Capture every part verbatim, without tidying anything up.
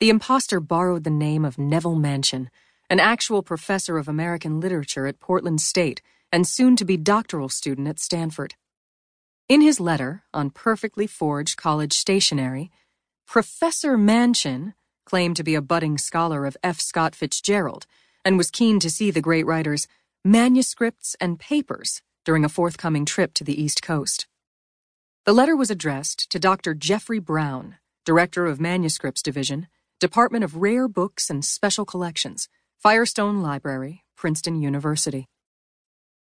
The imposter borrowed the name of Neville Manchin, an actual professor of American literature at Portland State and soon-to-be doctoral student at Stanford. In his letter, on perfectly forged college stationery, Professor Manchin claimed to be a budding scholar of F. Scott Fitzgerald and was keen to see the great writer's manuscripts and papers during a forthcoming trip to the East Coast. The letter was addressed to Doctor Jeffrey Brown, Director of Manuscripts Division, Department of Rare Books and Special Collections, Firestone Library, Princeton University.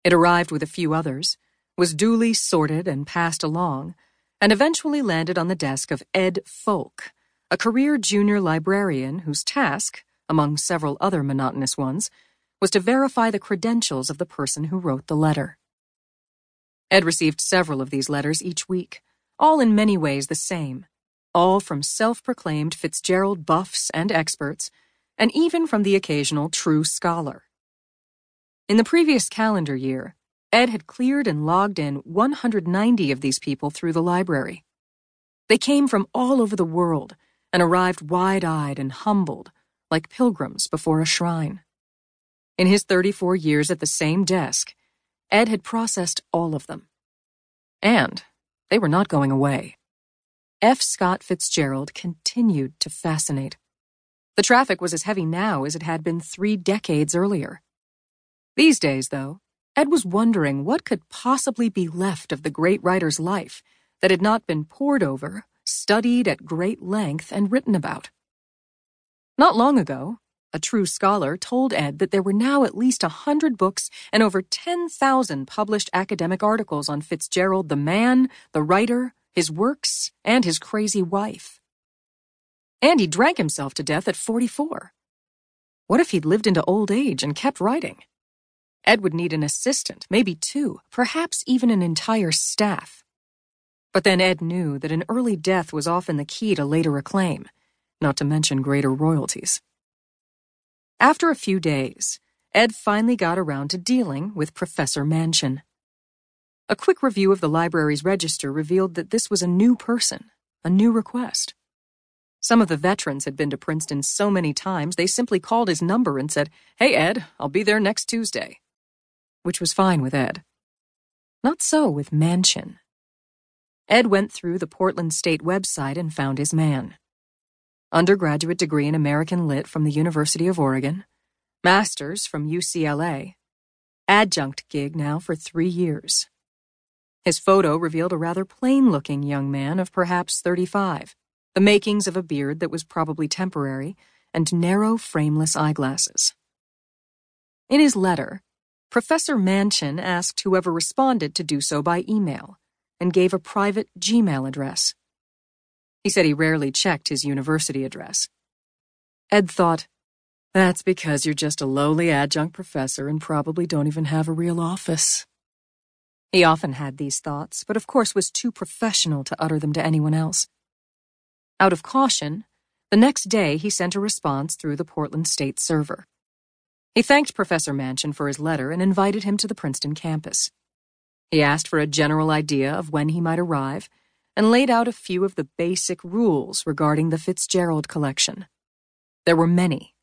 It arrived with a few others, was duly sorted and passed along, and eventually landed on the desk of Ed Folk, a career junior librarian whose task, among several other monotonous ones, was to verify the credentials of the person who wrote the letter. Ed received several of these letters each week, all in many ways the same, all from self-proclaimed Fitzgerald buffs and experts, and even from the occasional true scholar. In the previous calendar year, Ed had cleared and logged in one hundred ninety of these people through the library. They came from all over the world and arrived wide-eyed and humbled, like pilgrims before a shrine. In his thirty-four years at the same desk, Ed had processed all of them. And they were not going away. F. Scott Fitzgerald continued to fascinate. The traffic was as heavy now as it had been three decades earlier. These days, though, Ed was wondering what could possibly be left of the great writer's life that had not been pored over, studied at great length, and written about. Not long ago, a true scholar told Ed that there were now at least one hundred books and over ten thousand published academic articles on Fitzgerald the man, the writer, his works, and his crazy wife. And he drank himself to death at forty-four. What if he'd lived into old age and kept writing? Ed would need an assistant, maybe two, perhaps even an entire staff. But then Ed knew that an early death was often the key to later acclaim, not to mention greater royalties. After a few days, Ed finally got around to dealing with Professor Manchin. A quick review of the library's register revealed that this was a new person, a new request. Some of the veterans had been to Princeton so many times they simply called his number and said, "Hey, Ed, I'll be there next Tuesday," which was fine with Ed. Not so with Manchin. Ed went through the Portland State website and found his man. Undergraduate degree in American Lit from the University of Oregon, master's from U C L A, adjunct gig now for three years. His photo revealed a rather plain-looking young man of perhaps thirty-five, the makings of a beard that was probably temporary, and narrow, frameless eyeglasses. In his letter, Professor Manchin asked whoever responded to do so by email and gave a private Gmail address. He said he rarely checked his university address. Ed thought, "That's because you're just a lowly adjunct professor and probably don't even have a real office." He often had these thoughts, but of course was too professional to utter them to anyone else. Out of caution, the next day he sent a response through the Portland State server. He thanked Professor Manchin for his letter and invited him to the Princeton campus. He asked for a general idea of when he might arrive, and laid out a few of the basic rules regarding the Fitzgerald collection. There were many,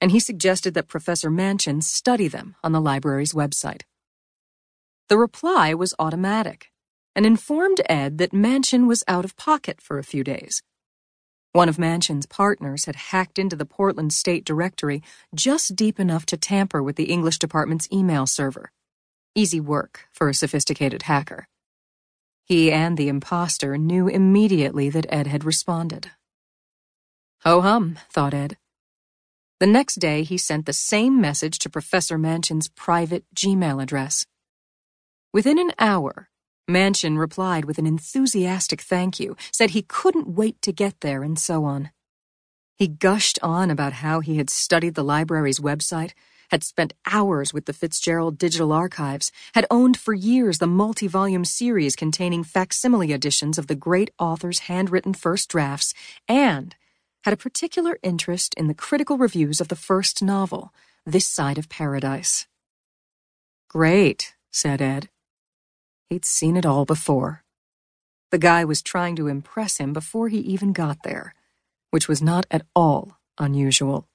and he suggested that Professor Manchin study them on the library's website. The reply was automatic, and informed Ed that Manchin was out of pocket for a few days. One of Manchin's partners had hacked into the Portland State directory just deep enough to tamper with the English department's email server. Easy work for a sophisticated hacker. He and the imposter knew immediately that Ed had responded. Ho-hum, thought Ed. The next day he sent the same message to Professor Manchin's private Gmail address. Within an hour, Manchin replied with an enthusiastic thank you, said he couldn't wait to get there, and so on. He gushed on about how he had studied the library's website, had spent hours with the Fitzgerald Digital Archives, had owned for years the multi-volume series containing facsimile editions of the great author's handwritten first drafts, and had a particular interest in the critical reviews of the first novel, This Side of Paradise. "Great," said Ed. He'd seen it all before. The guy was trying to impress him before he even got there, which was not at all unusual.